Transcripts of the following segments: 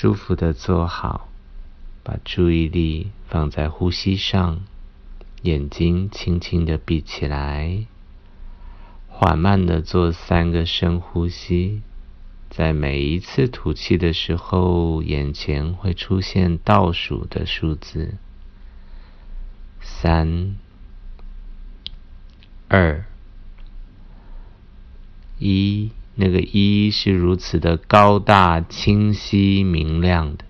舒服的坐好，把注意力放在呼吸上，眼睛轻轻的闭起来，缓慢的做3个深呼吸。在每一次吐气的时候，眼前会出现倒数的数字，3、2、1，那个一是如此的高大、清晰、明亮的。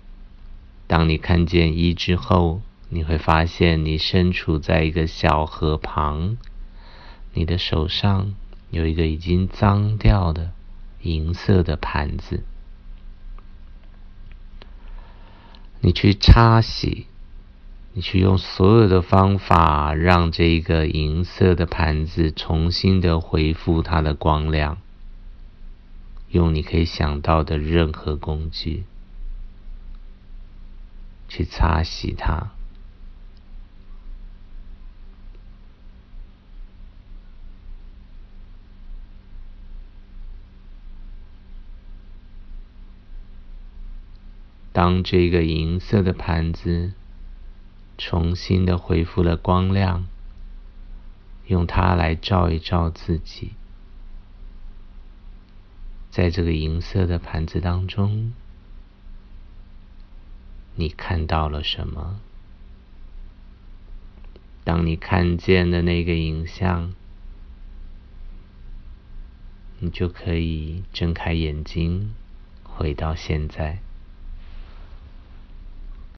当你看见一之后，你会发现你身处在一个小河旁，你的手上有一个已经脏掉的银色的盘子，你去擦洗，你去用所有的方法让这个银色的盘子重新的恢复它的光亮，用你可以想到的任何工具去擦洗它。当这个银色的盘子重新的恢复了光亮，用它来照一照自己。在这个银色的盘子当中，你看到了什么？当你看见的那个影像，你就可以睁开眼睛，回到现在。